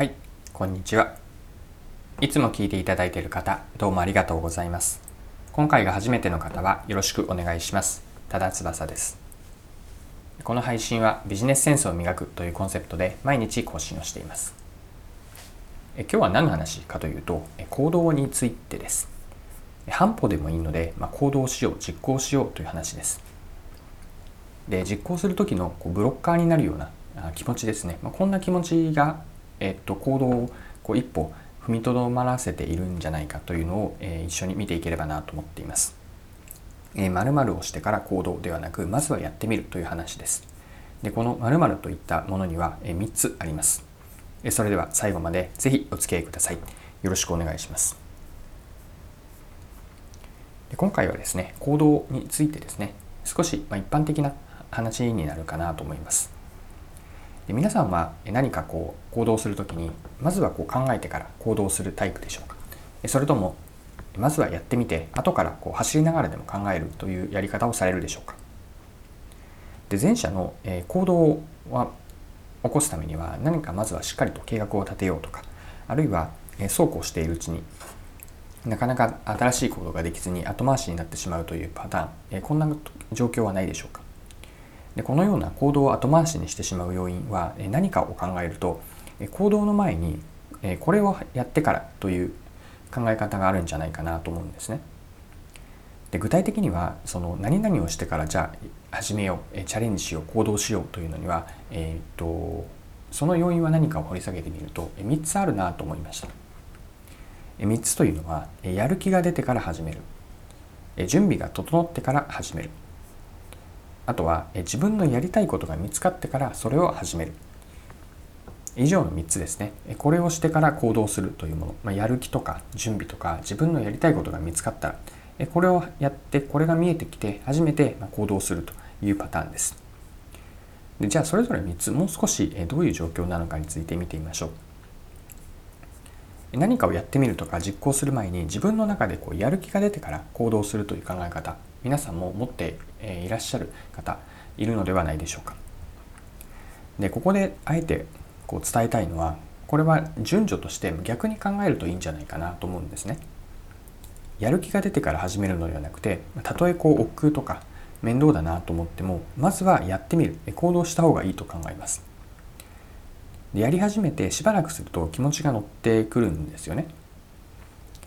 はい、こんにちは。いつも聞いていただいている方、どうもありがとうございます。今回が初めての方はよろしくお願いします。多田翼です。この配信はビジネスセンスを磨くというコンセプトで毎日更新をしています。今日は何の話かというと、行動についてです。半歩でもいいので、行動しよう、実行しようという話です。で、実行する時のブロッカーになるような気持ちですね。こんな気持ちが行動を一歩踏みとどまらせているんじゃないかというのを、一緒に見ていければなと思っています。〇〇をしてから行動ではなく、まずはやってみるという話です。で、この〇〇といったものには、3つあります。それでは最後までぜひお付き合いください。よろしくお願いします。で、今回はですね、行動についてですね、少し一般的な話になるかなと思います。皆さんは何か行動するときに、まずは考えてから行動するタイプでしょうか。それともまずはやってみて、後から走りながらでも考えるというやり方をされるでしょうか。で、前者の行動を起こすためには、何かまずはしっかりと計画を立てようとか、あるいはそうこうしているうちになかなか新しい行動ができずに後回しになってしまうというパターン、こんな状況はないでしょうか。で、このような行動を後回しにしてしまう要因は何かを考えると、行動の前にこれをやってからという考え方があるんじゃないかなと思うんですね。で、具体的には、その何々をしてからじゃあ始めよう、チャレンジしよう、行動しようというのには、その要因は何かを掘り下げてみると3つあるなと思いました。3つというのは、やる気が出てから始める、準備が整ってから始める、あとは自分のやりたいことが見つかってからそれを始める。以上の3つですね。これをしてから行動するというもの、やる気とか準備とか自分のやりたいことが見つかったら、これをやって、これが見えてきて初めて行動するというパターンです。で、じゃあそれぞれ3つ、もう少しどういう状況なのかについて見てみましょう。何かをやってみるとか実行する前に、自分の中でやる気が出てから行動するという考え方、皆さんも持っていらっしゃる方いるのではないでしょうか。で、ここであえて伝えたいのは、これは順序として逆に考えるといいんじゃないかなと思うんですね。やる気が出てから始めるのではなくて、たとえ億劫とか面倒だなと思っても、まずはやってみる、行動した方がいいと考えます。で、やり始めてしばらくすると気持ちが乗ってくるんですよね。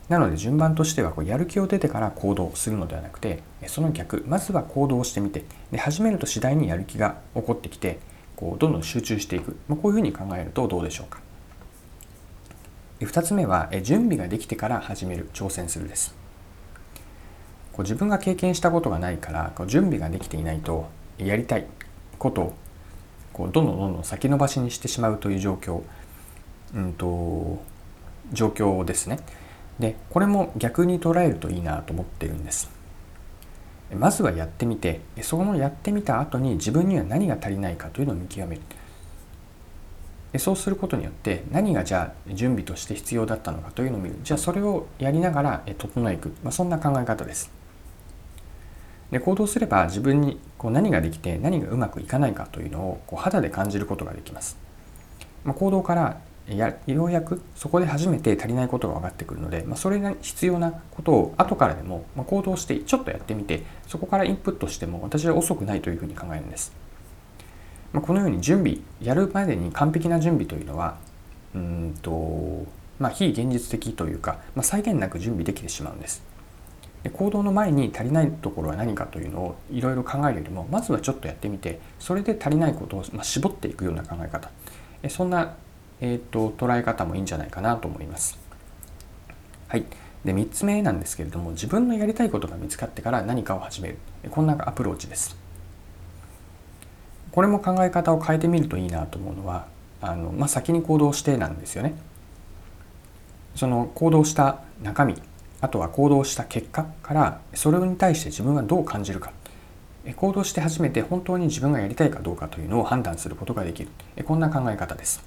なので順番としては、やる気を出てから行動するのではなくて、その逆、まずは行動してみて、で、始めると次第にやる気が起こってきて、どんどん集中していく、こういうふうに考えるとどうでしょうか。で、2つ目は、準備ができてから始める、挑戦するです。自分が経験したことがないから、準備ができていないと、やりたいことをどんどん先延ばしにしてしまうという状況ですね。で、これも逆に捉えるといいなと思っているんです。まずはやってみて、そのやってみた後に自分には何が足りないかというのを見極める。そうすることによって、何がじゃあ準備として必要だったのかというのを見る。じゃあそれをやりながら整えていく、そんな考え方です。で、行動すれば自分に何ができて何がうまくいかないかというのを肌で感じることができます。行動からようやくそこで初めて足りないことが分かってくるので、それが必要なことを後からでも行動してちょっとやってみて、そこからインプットしても私は遅くないというふうに考えるんです。このように準備、やるまでに完璧な準備というのは非現実的というか、際限なく準備できてしまうんです。で、行動の前に足りないところは何かというのをいろいろ考えるよりも、まずはちょっとやってみて、それで足りないことを絞っていくような考え方、そんな捉え方もいいんじゃないかなと思います。はい。で、3つ目なんですけれども、自分のやりたいことが見つかってから何かを始める。こんなアプローチです。これも考え方を変えてみるといいなと思うのは、先に行動してなんですよね。その行動した中身、あとは行動した結果から、それに対して自分はどう感じるか。行動して初めて本当に自分がやりたいかどうかというのを判断することができる。こんな考え方です。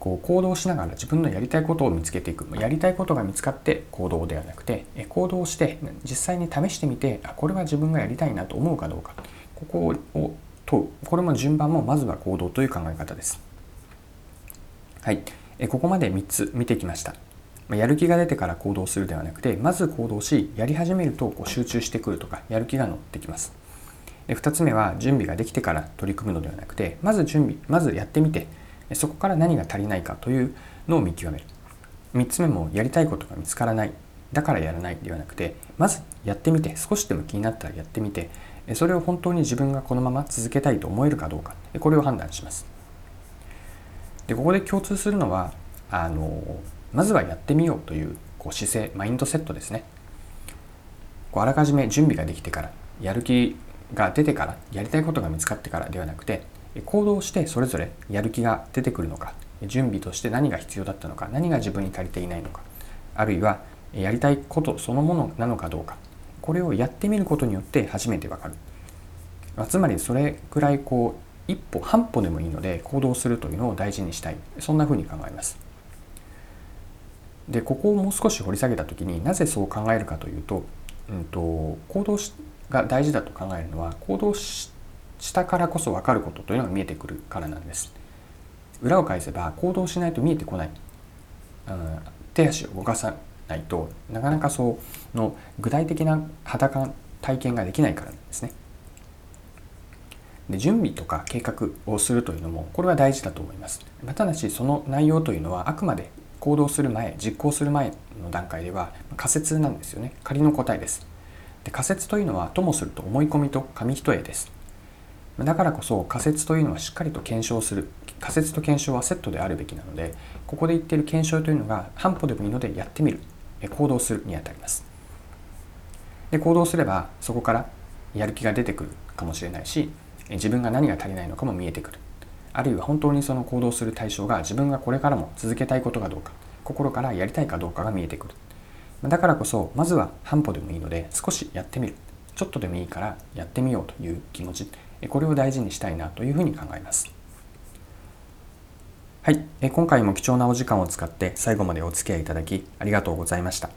行動しながら自分のやりたいことを見つけていく。やりたいことが見つかって行動ではなくて、行動して実際に試してみて、これは自分がやりたいなと思うかどうか、ここを問う、これも順番もまずは行動という考え方です。はい、ここまで3つ見てきました。やる気が出てから行動するではなくて、まず行動し、やり始めるとこう集中してくるとか、やる気が乗ってきます。2つ目は、準備ができてから取り組むのではなくて、まずやってみて、そこから何が足りないかというのを見極める。3つ目も、やりたいことが見つからない、だからやらないではなくて、まずやってみて、少しでも気になったらやってみて、それを本当に自分がこのまま続けたいと思えるかどうか、これを判断します。で、ここで共通するのは、まずはやってみようという、姿勢、マインドセットですね。あらかじめ準備ができてから、やる気が出てから、やりたいことが見つかってからではなくて、行動してそれぞれやる気が出てくるのか、準備として何が必要だったのか、何が自分に足りていないのか、あるいはやりたいことそのものなのかどうか、これをやってみることによって初めてわかる。つまりそれくらい一歩半歩でもいいので行動するというのを大事にしたい、そんなふうに考えます。で、ここをもう少し掘り下げたときに、なぜそう考えるかというと、行動が大事だと考えるのは、行動したからこそ分かることというのが見えてくるからなんです。裏を返せば、行動しないと見えてこない、手足を動かさないとなかなかその具体的な肌感体験ができないからなんですね。で、準備とか計画をするというのもこれは大事だと思います。ただしその内容というのはあくまで行動する前、実行する前の段階では仮説なんですよね。仮の答えです。で、仮説というのはともすると思い込みと紙一重です。だからこそ仮説というのはしっかりと検証する。仮説と検証はセットであるべきなので、ここで言っている検証というのが半歩でもいいのでやってみる、行動するにあたります。で、行動すればそこからやる気が出てくるかもしれないし、自分が何が足りないのかも見えてくる。あるいは本当にその行動する対象が自分がこれからも続けたいことかどうか、心からやりたいかどうかが見えてくる。だからこそまずは半歩でもいいので少しやってみる。ちょっとでもいいからやってみようという気持ち、これを大事にしたいなというふうに考えます。はい、今回も貴重なお時間を使って最後までお付き合いいただきありがとうございました。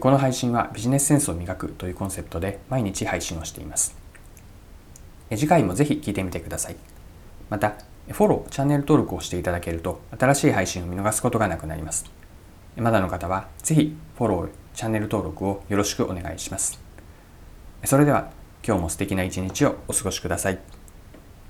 この配信はビジネスセンスを磨くというコンセプトで毎日配信をしています。次回もぜひ聞いてみてください。また、フォロー、チャンネル登録をしていただけると新しい配信を見逃すことがなくなります。まだの方はぜひフォロー、チャンネル登録をよろしくお願いします。それでは、今日も素敵な一日をお過ごしください。